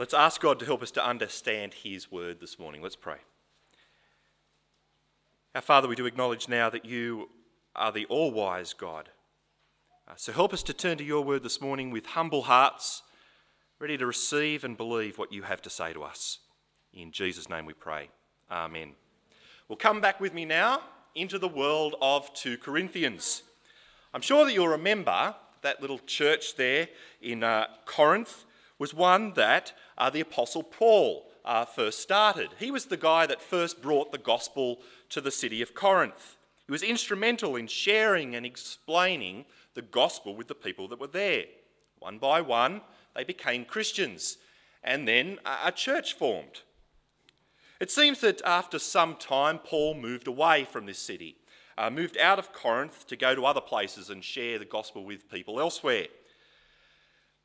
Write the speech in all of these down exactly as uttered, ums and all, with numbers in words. Let's ask God to help us to understand his word this morning. Let's pray. Our Father, we do acknowledge now that you are the all-wise God. Uh, so help us to turn to your word this morning with humble hearts, ready to receive and believe what you have to say to us. In Jesus' name we pray. Amen. Well, come back with me now into the world of Second Corinthians. I'm sure that you'll remember that little church there in uh, Corinth was one that uh, the Apostle Paul uh, first started. He was the guy that first brought the gospel to the city of Corinth. He was instrumental in sharing and explaining the gospel with the people that were there. One by one, they became Christians, and then a church formed. It seems that after some time, Paul moved away from this city, uh, moved out of Corinth to go to other places and share the gospel with people elsewhere.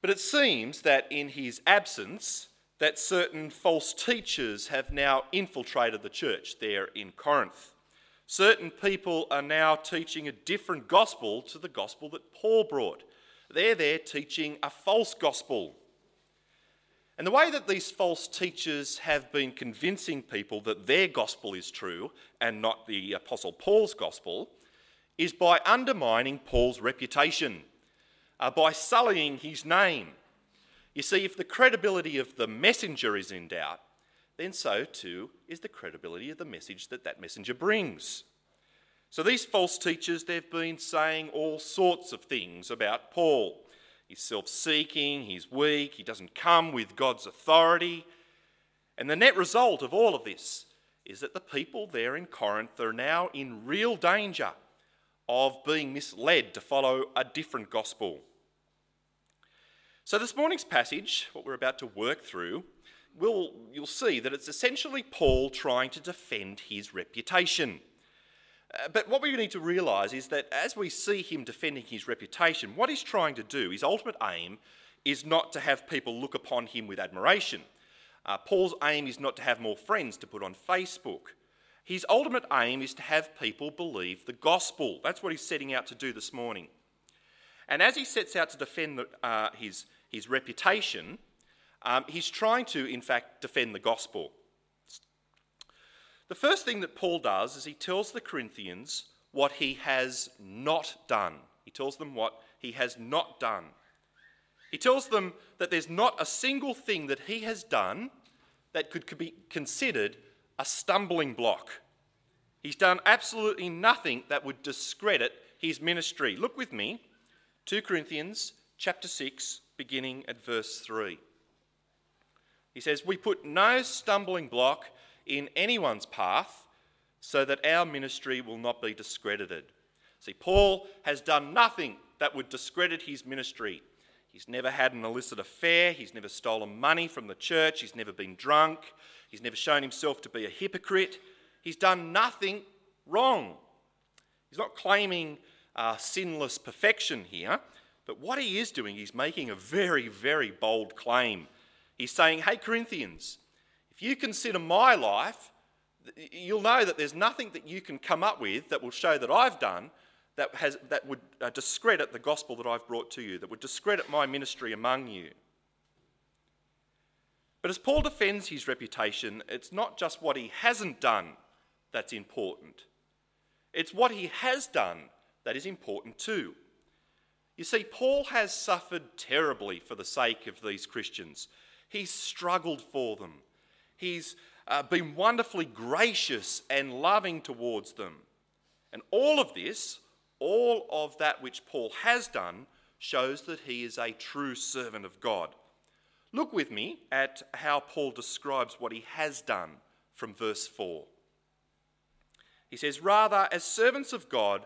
But it seems that in his absence, that certain false teachers have now infiltrated the church there in Corinth. Certain people are now teaching a different gospel to the gospel that Paul brought. They're there teaching a false gospel. And the way that these false teachers have been convincing people that their gospel is true and not the Apostle Paul's gospel is by undermining Paul's reputation. Uh, by sullying his name. You see, if the credibility of the messenger is in doubt, then so too is the credibility of the message that that messenger brings. So these false teachers, they've been saying all sorts of things about Paul. He's self-seeking, he's weak, he doesn't come with God's authority. And the net result of all of this is that the people there in Corinth are now in real danger of being misled to follow a different gospel. So this morning's passage, what we're about to work through, we'll, you'll see that it's essentially Paul trying to defend his reputation. Uh, but what we need to realise is that as we see him defending his reputation, what he's trying to do, his ultimate aim, is not to have people look upon him with admiration. Uh, Paul's aim is not to have more friends to put on Facebook. His ultimate aim is to have people believe the gospel. That's what he's setting out to do this morning. And as he sets out to defend the, uh, his, his reputation, um, he's trying to, in fact, defend the gospel. The first thing that Paul does is he tells the Corinthians what he has not done. He tells them what he has not done. He tells them that there's not a single thing that he has done that could, could be considered a stumbling block. He's done absolutely nothing that would discredit his ministry. Look with me, Second Corinthians chapter six, beginning at verse three. He says, "We put no stumbling block in anyone's path so that our ministry will not be discredited." See, Paul has done nothing that would discredit his ministry. He's never had an illicit affair. He's never stolen money from the church. He's never been drunk. He's never shown himself to be a hypocrite. He's done nothing wrong. He's not claiming uh, sinless perfection here, but what he is doing, he's making a very, very bold claim. He's saying, hey, Corinthians, if you consider my life, you'll know that there's nothing that you can come up with that will show that I've done that, has, that would uh, discredit the gospel that I've brought to you, that would discredit my ministry among you. But as Paul defends his reputation, it's not just what he hasn't done that's important. It's what he has done that is important too. You see, Paul has suffered terribly for the sake of these Christians. He's struggled for them. He's uh, been wonderfully gracious and loving towards them. And all of this, all of that which Paul has done, shows that he is a true servant of God. Look with me at how Paul describes what he has done from verse four. He says, "Rather, as servants of God,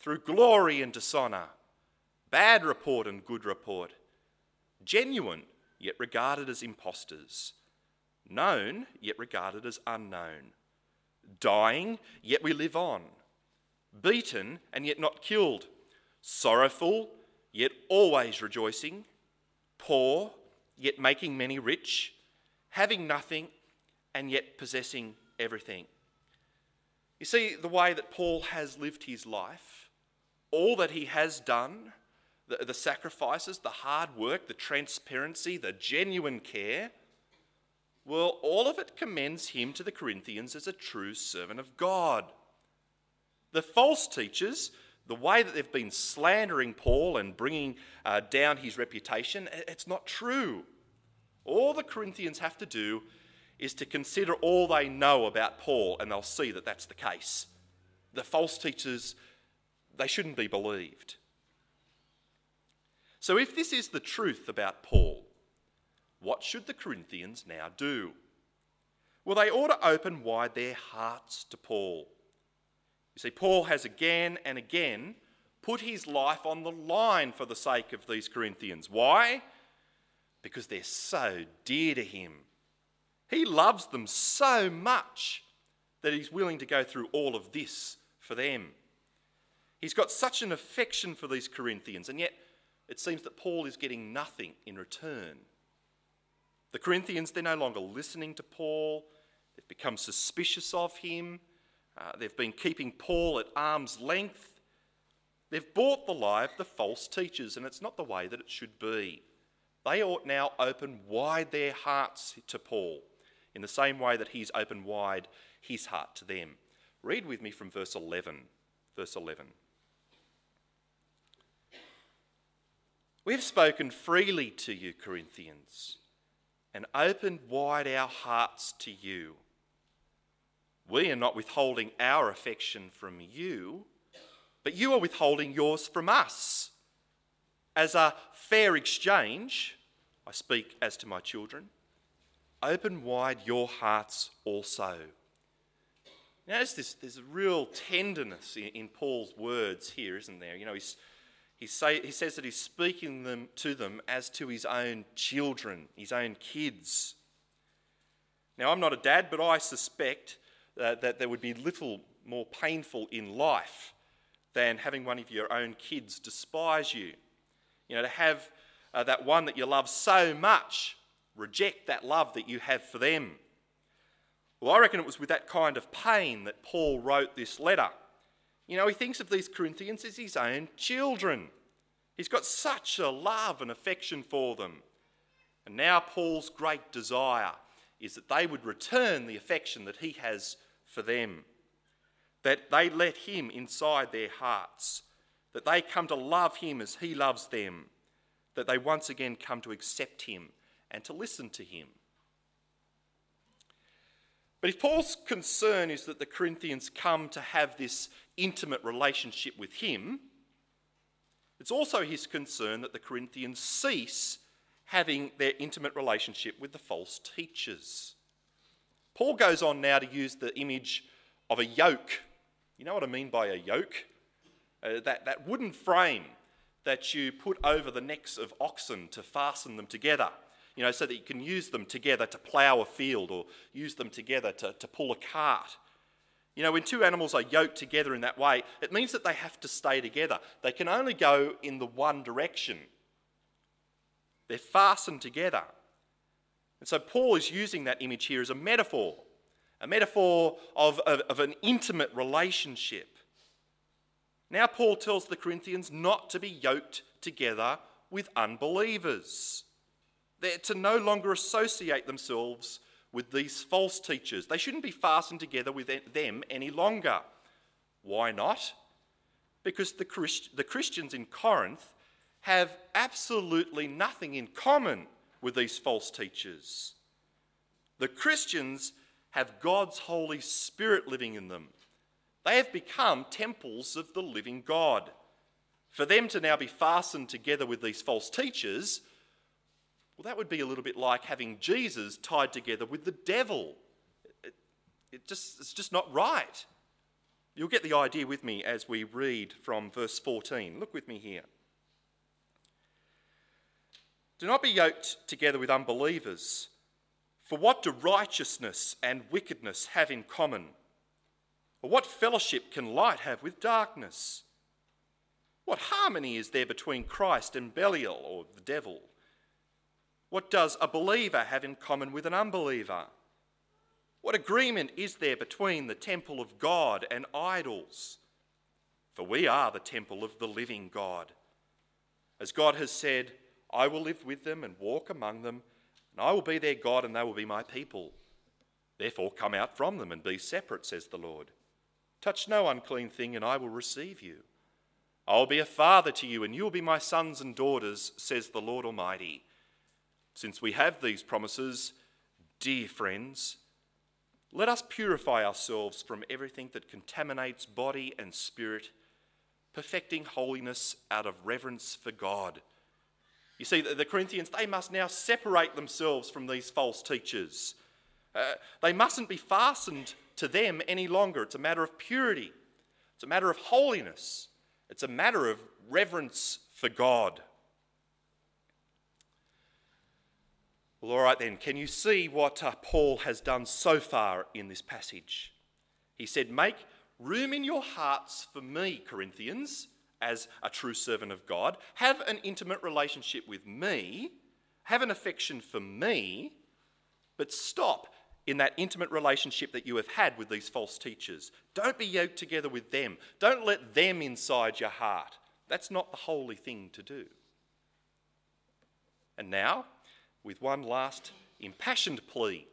through glory and dishonour, bad report and good report, genuine yet regarded as impostors, known, yet regarded as unknown, dying, yet we live on, beaten, and yet not killed, sorrowful, yet always rejoicing, poor, yet making many rich, having nothing, and yet possessing everything. You see, the way that Paul has lived his life, all that he has done, the, the sacrifices, the hard work, the transparency, the genuine care, well, all of it commends him to the Corinthians as a true servant of God. The false teachers, the way that they've been slandering Paul and bringing uh, down his reputation, it's not true. All the Corinthians have to do is to consider all they know about Paul, and they'll see that that's the case. The false teachers, they shouldn't be believed. So if this is the truth about Paul, what should the Corinthians now do? Well, they ought to open wide their hearts to Paul. You see, Paul has again and again put his life on the line for the sake of these Corinthians. Why? Because they're so dear to him. He loves them so much that he's willing to go through all of this for them. He's got such an affection for these Corinthians, and yet it seems that Paul is getting nothing in return. The Corinthians, they're no longer listening to Paul. They've become suspicious of him. Uh, they've been keeping Paul at arm's length. They've bought the lie of the false teachers, and it's not the way that it should be. They ought now open wide their hearts to Paul in the same way that he's opened wide his heart to them. Read with me from verse eleven. Verse eleven. We have spoken freely to you, Corinthians, and opened wide our hearts to you. We are not withholding our affection from you, but you are withholding yours from us. As a fair exchange, I speak as to my children, open wide your hearts also. Notice this, there's a real tenderness in, in Paul's words here, isn't there? You know, he's, he, say, he says that he's speaking them, to them as to his own children, his own kids. Now, I'm not a dad, but I suspect Uh, that there would be little more painful in life than having one of your own kids despise you. You know, to have uh, that one that you love so much reject that love that you have for them. Well, I reckon it was with that kind of pain that Paul wrote this letter. You know, he thinks of these Corinthians as his own children. He's got such a love and affection for them. And now Paul's great desire is that they would return the affection that he has for them, that they let him inside their hearts, that they come to love him as he loves them, that they once again come to accept him and to listen to him. But if Paul's concern is that the Corinthians come to have this intimate relationship with him, it's also his concern that the Corinthians cease having their intimate relationship with the false teachers. Paul goes on now to use the image of a yoke. You know what I mean by a yoke? Uh, that, that wooden frame that you put over the necks of oxen to fasten them together, you know, so that you can use them together to plough a field or use them together to, to pull a cart. You know, when two animals are yoked together in that way, it means that they have to stay together. They can only go in the one direction. They're fastened together. And so Paul is using that image here as a metaphor, a metaphor of, of, of an intimate relationship. Now Paul tells the Corinthians not to be yoked together with unbelievers. They're to no longer associate themselves with these false teachers. They shouldn't be fastened together with them any longer. Why not? Because the Christ, the Christians in Corinth have absolutely nothing in common with these false teachers. The Christians have God's Holy Spirit living in them. They have become temples of the living God. For them to now be fastened together with these false teachers, well, that would be a little bit like having Jesus tied together with the devil. It, it just, it's just not right. You'll get the idea with me as we read from verse fourteen. Look with me here. Do not be yoked together with unbelievers. For what do righteousness and wickedness have in common? Or what fellowship can light have with darkness? What harmony is there between Christ and Belial, or the devil? What does a believer have in common with an unbeliever? What agreement is there between the temple of God and idols? For we are the temple of the living God. As God has said, I will live with them and walk among them, and I will be their God and they will be my people. Therefore come out from them and be separate, says the Lord. Touch no unclean thing and I will receive you. I will be a father to you and you will be my sons and daughters, says the Lord Almighty. Since we have these promises, dear friends, let us purify ourselves from everything that contaminates body and spirit, perfecting holiness out of reverence for God. You see, the Corinthians, they must now separate themselves from these false teachers. Uh, they mustn't be fastened to them any longer. It's a matter of purity. It's a matter of holiness. It's a matter of reverence for God. Well, all right then, can you see what uh, Paul has done so far in this passage? He said, make room in your hearts for me, Corinthians, as a true servant of God. Have an intimate relationship with me. Have an affection for me. But stop in that intimate relationship that you have had with these false teachers. Don't be yoked together with them. Don't let them inside your heart. That's not the holy thing to do. And now, with one last impassioned plea,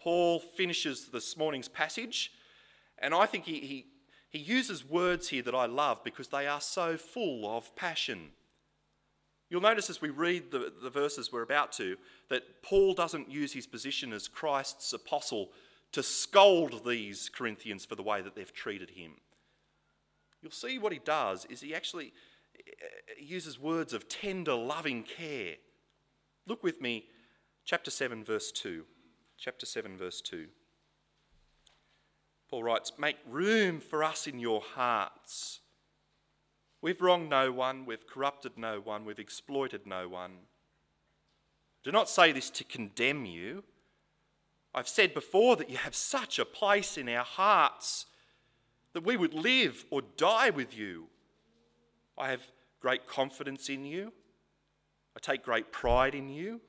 Paul finishes this morning's passage, and I think he... he He uses words here that I love because they are so full of passion. You'll notice as we read the, the verses we're about to, that Paul doesn't use his position as Christ's apostle to scold these Corinthians for the way that they've treated him. You'll see what he does is he actually uses words of tender, loving care. Look with me, chapter seven, verse two. Chapter seven, verse two. Paul writes, make room for us in your hearts. We've wronged no one, we've corrupted no one, we've exploited no one. Do not say this to condemn you. I've said before that you have such a place in our hearts that we would live or die with you. I have great confidence in you. I take great pride in you.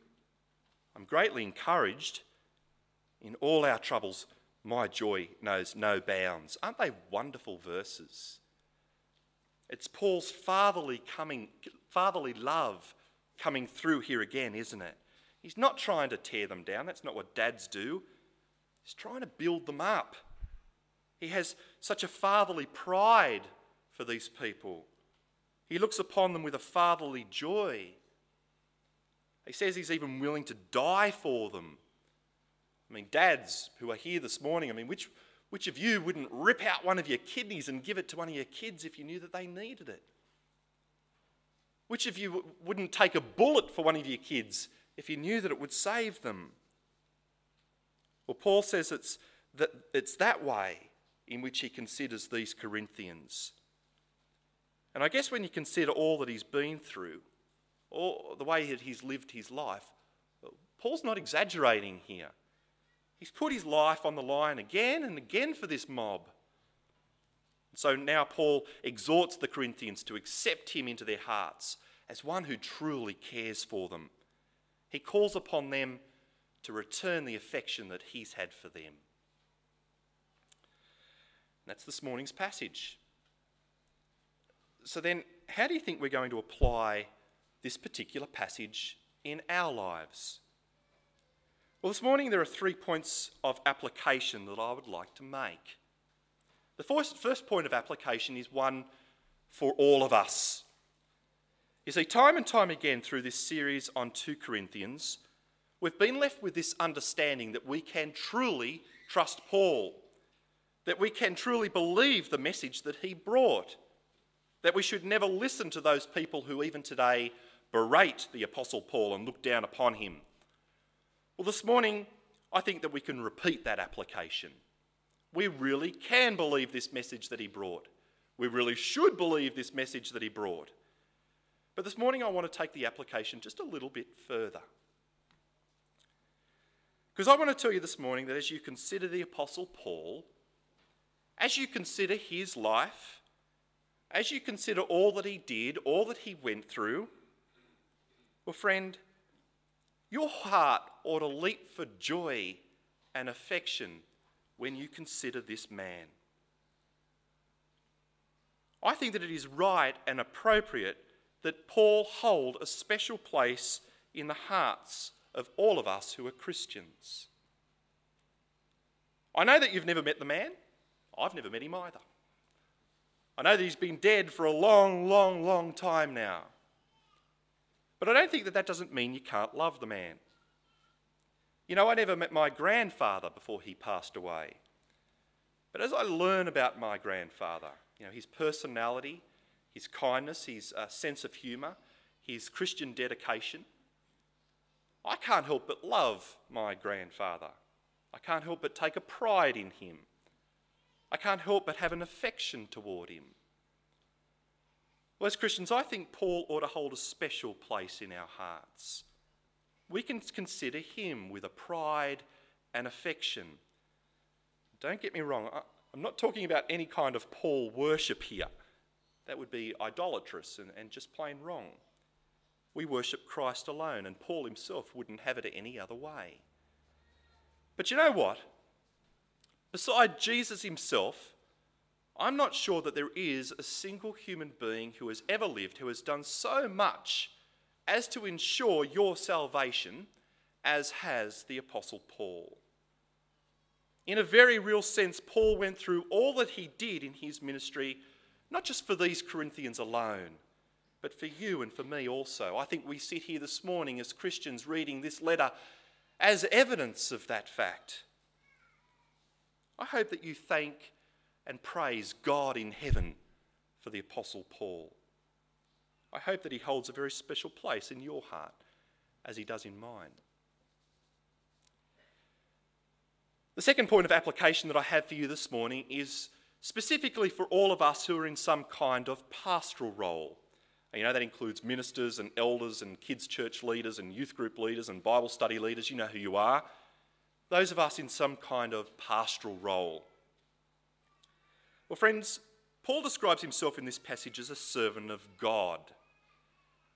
I'm greatly encouraged in all our troubles. My joy knows no bounds. Aren't they wonderful verses? It's Paul's fatherly coming, fatherly love coming through here again, isn't it? He's not trying to tear them down. That's not what dads do. He's trying to build them up. He has such a fatherly pride for these people. He looks upon them with a fatherly joy. He says he's even willing to die for them. I mean, dads who are here this morning, I mean, which which of you wouldn't rip out one of your kidneys and give it to one of your kids if you knew that they needed it? Which of you wouldn't take a bullet for one of your kids if you knew that it would save them? Well, Paul says it's that, it's that way in which he considers these Corinthians. And I guess when you consider all that he's been through, all the way that he's lived his life, Paul's not exaggerating here. He's put his life on the line again and again for this mob. So now Paul exhorts the Corinthians to accept him into their hearts as one who truly cares for them. He calls upon them to return the affection that he's had for them. And that's this morning's passage. So then, how do you think we're going to apply this particular passage in our lives? Well, this morning there are three points of application that I would like to make. The first, first point of application is one for all of us. You see, time and time again through this series on Second Corinthians, we've been left with this understanding that we can truly trust Paul, that we can truly believe the message that he brought, that we should never listen to those people who even today berate the Apostle Paul and look down upon him. Well, this morning, I think that we can repeat that application. We really can believe this message that he brought. We really should believe this message that he brought. But this morning I want to take the application just a little bit further. Because I want to tell you this morning that as you consider the Apostle Paul, as you consider his life, as you consider all that he did, all that he went through, well, friend, your heart ought to leap for joy and affection when you consider this man. I think that it is right and appropriate that Paul hold a special place in the hearts of all of us who are Christians. I know that you've never met the man. I've never met him either. I know that he's been dead for a long, long, long time now. But I don't think that that doesn't mean you can't love the man. You know, I never met my grandfather before he passed away. But as I learn about my grandfather, you know, his personality, his kindness, his uh, sense of humour, his Christian dedication, I can't help but love my grandfather. I can't help but take a pride in him. I can't help but have an affection toward him. Well, as Christians, I think Paul ought to hold a special place in our hearts. We can consider him with a pride and affection. Don't get me wrong, I'm not talking about any kind of Paul worship here. That would be idolatrous and, and just plain wrong. We worship Christ alone, and Paul himself wouldn't have it any other way. But you know what? Beside Jesus himself, I'm not sure that there is a single human being who has ever lived who has done so much as to ensure your salvation as has the Apostle Paul. In a very real sense, Paul went through all that he did in his ministry, not just for these Corinthians alone, but for you and for me also. I think we sit here this morning as Christians reading this letter as evidence of that fact. I hope that you thank and praise God in heaven for the Apostle Paul. I hope that he holds a very special place in your heart as he does in mine. The second point of application that I have for you this morning is specifically for all of us who are in some kind of pastoral role. You know, that includes ministers and elders and kids' church leaders and youth group leaders and Bible study leaders. You know who you are. Those of us in some kind of pastoral role. Well, friends, Paul describes himself in this passage as a servant of God.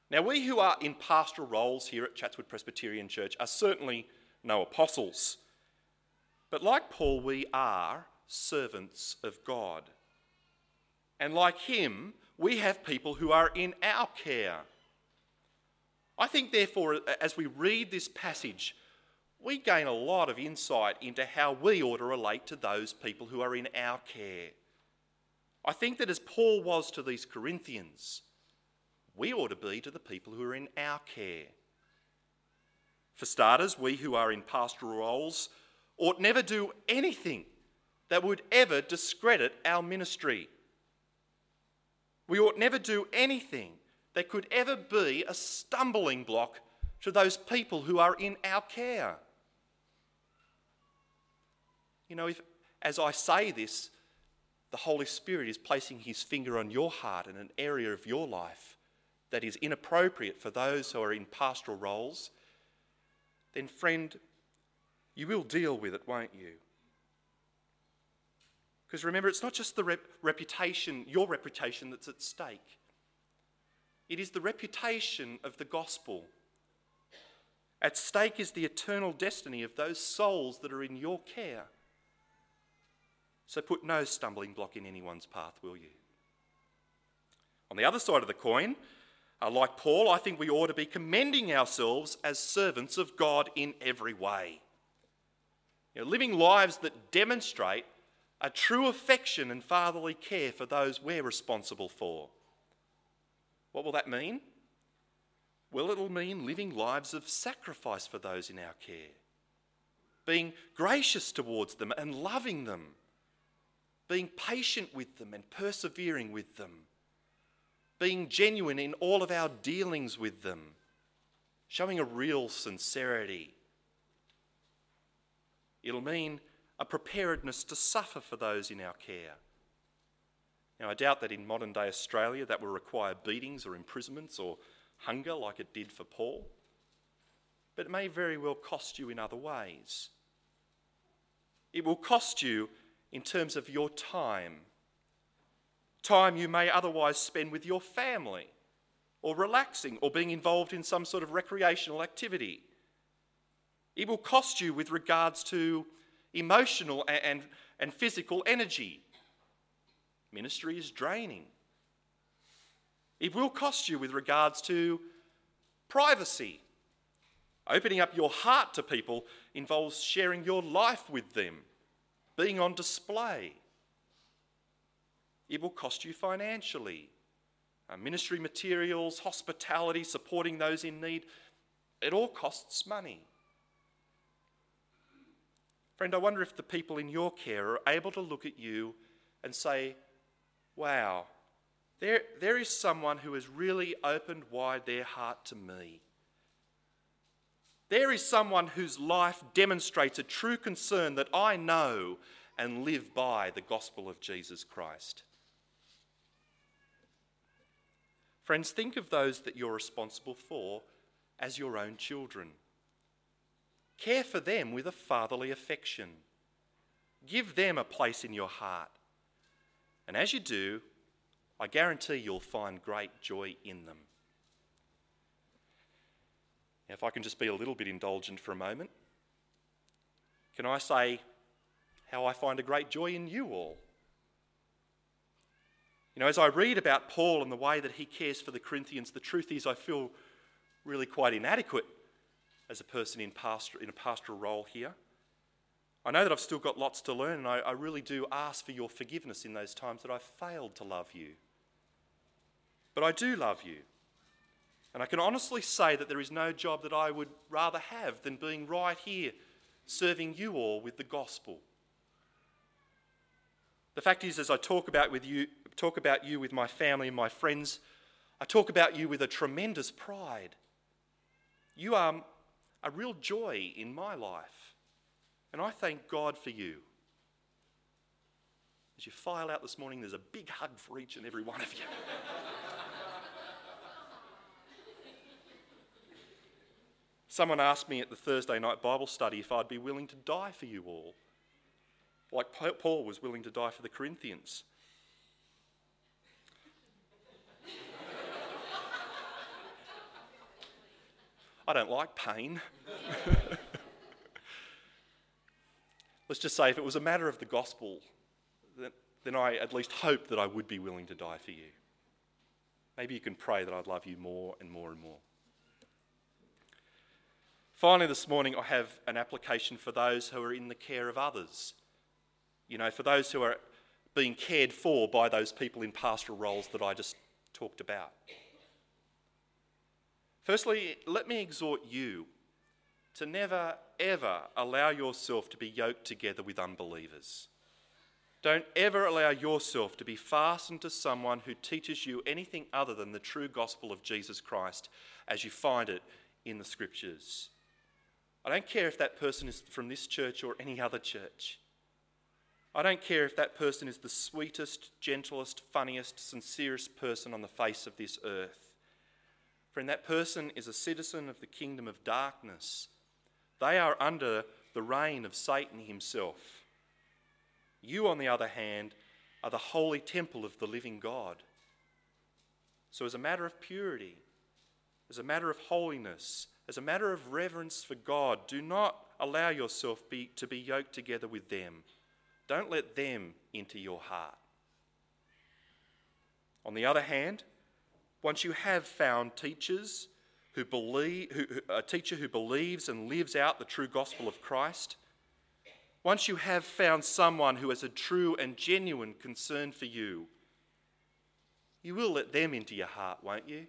Now, we who are in pastoral roles here at Chatswood Presbyterian Church are certainly no apostles. But like Paul, we are servants of God. And like him, we have people who are in our care. I think, therefore, as we read this passage, we gain a lot of insight into how we ought to relate to those people who are in our care. I think that as Paul was to these Corinthians, we ought to be to the people who are in our care. For starters, we who are in pastoral roles ought never do anything that would ever discredit our ministry. We ought never do anything that could ever be a stumbling block to those people who are in our care. You know, if, as I say this, the Holy Spirit is placing his finger on your heart in an area of your life that is inappropriate for those who are in pastoral roles, then friend, you will deal with it, won't you? Because remember, it's not just the rep- reputation, your reputation that's at stake. It is the reputation of the gospel. At stake is the eternal destiny of those souls that are in your care. So put no stumbling block in anyone's path, will you? On the other side of the coin, like Paul, I think we ought to be commending ourselves as servants of God in every way. You know, living lives that demonstrate a true affection and fatherly care for those we're responsible for. What will that mean? Well, it'll mean living lives of sacrifice for those in our care, being gracious towards them and loving them, being patient with them and persevering with them, being genuine in all of our dealings with them, showing a real sincerity. It'll mean a preparedness to suffer for those in our care. Now, I doubt that in modern-day Australia that will require beatings or imprisonments or hunger like it did for Paul, but it may very well cost you in other ways. It will cost you in terms of your time, time you may otherwise spend with your family or relaxing or being involved in some sort of recreational activity. It will cost you with regards to emotional and, and, and physical energy. Ministry is draining. It will cost you with regards to privacy. Opening up your heart to people involves sharing your life with them, being on display. It will cost you financially. Uh, ministry materials, hospitality, supporting those in need, it all costs money. Friend, I wonder if the people in your care are able to look at you and say, wow, there, there is someone who has really opened wide their heart to me. There is someone whose life demonstrates a true concern that I know and live by the gospel of Jesus Christ. Friends, think of those that you're responsible for as your own children. Care for them with a fatherly affection. Give them a place in your heart. And as you do, I guarantee you'll find great joy in them. Now, if I can just be a little bit indulgent for a moment, can I say how I find a great joy in you all? You know, as I read about Paul and the way that he cares for the Corinthians, the truth is I feel really quite inadequate as a person in pastor, in a pastoral role here. I know that I've still got lots to learn, and I, I really do ask for your forgiveness in those times that I've failed to love you. But I do love you. And I can honestly say that there is no job that I would rather have than being right here, serving you all with the gospel. The fact is, as I talk about with you, talk about you with my family and my friends, I talk about you with a tremendous pride. You are a real joy in my life, and I thank God for you. As you file out this morning, there's a big hug for each and every one of you. Someone asked me at the Thursday night Bible study if I'd be willing to die for you all, like Paul was willing to die for the Corinthians. I don't like pain. Let's just say if it was a matter of the gospel, then I at least hope that I would be willing to die for you. Maybe you can pray that I'd love you more and more and more. Finally, this morning, I have an application for those who are in the care of others. You know, for those who are being cared for by those people in pastoral roles that I just talked about. Firstly, let me exhort you to never, ever allow yourself to be yoked together with unbelievers. Don't ever allow yourself to be fastened to someone who teaches you anything other than the true gospel of Jesus Christ as you find it in the Scriptures. I don't care if that person is from this church or any other church. I don't care if that person is the sweetest, gentlest, funniest, sincerest person on the face of this earth. Friend, that person is a citizen of the kingdom of darkness. They are under the reign of Satan himself. You, on the other hand, are the holy temple of the living God. So as a matter of purity, as a matter of holiness, as a matter of reverence for God, do not allow yourself be, to be yoked together with them. Don't let them into your heart. On the other hand, once you have found teachers who believe, who, a teacher who believes and lives out the true gospel of Christ, once you have found someone who has a true and genuine concern for you, you will let them into your heart, won't you?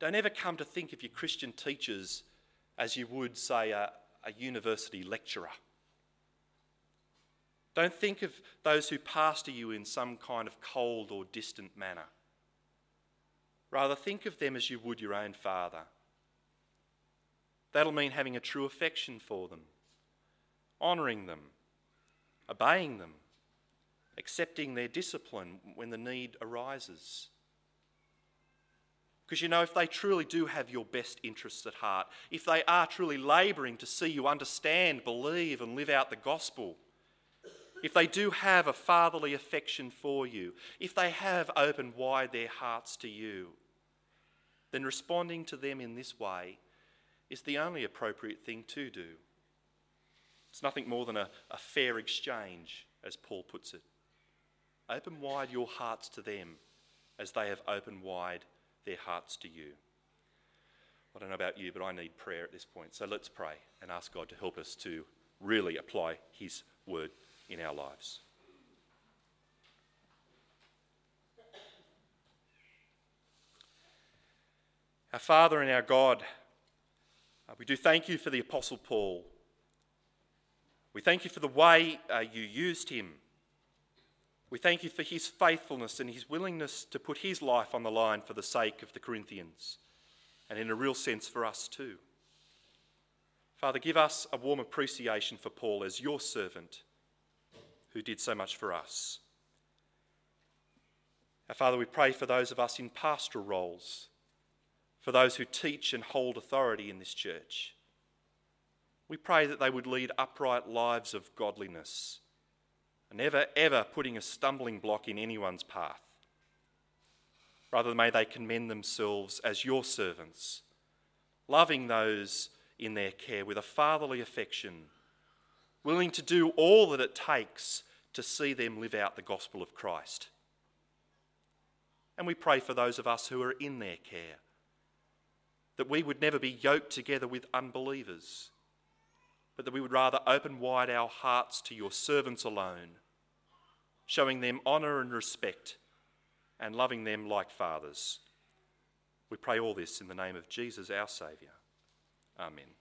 Don't ever come to think of your Christian teachers as you would, say, a, a university lecturer. Don't think of those who pastor you in some kind of cold or distant manner. Rather, think of them as you would your own father. That'll mean having a true affection for them, honouring them, obeying them, accepting their discipline when the need arises. Because you know, if they truly do have your best interests at heart, if they are truly labouring to see you understand, believe and live out the gospel, if they do have a fatherly affection for you, if they have opened wide their hearts to you, then responding to them in this way is the only appropriate thing to do. It's nothing more than a, a fair exchange, as Paul puts it. Open wide your hearts to them as they have opened wide their hearts to you. I don't know about you, but I need prayer at this point. So let's pray and ask God to help us to really apply his word in our lives. Our Father and our God, uh, we do thank you for the Apostle Paul. We thank you for the way uh, you used him. We thank you for his faithfulness and his willingness to put his life on the line for the sake of the Corinthians, and in a real sense for us too. Father, give us a warm appreciation for Paul as your servant who did so much for us. Our Father, we pray for those of us in pastoral roles, for those who teach and hold authority in this church. We pray that they would lead upright lives of godliness, never ever putting a stumbling block in anyone's path. Rather, may they commend themselves as your servants, loving those in their care with a fatherly affection, willing to do all that it takes to see them live out the gospel of Christ. And we pray for those of us who are in their care, that we would never be yoked together with unbelievers, but that we would rather open wide our hearts to your servants alone, showing them honour and respect and loving them like fathers. We pray all this in the name of Jesus, our Saviour. Amen.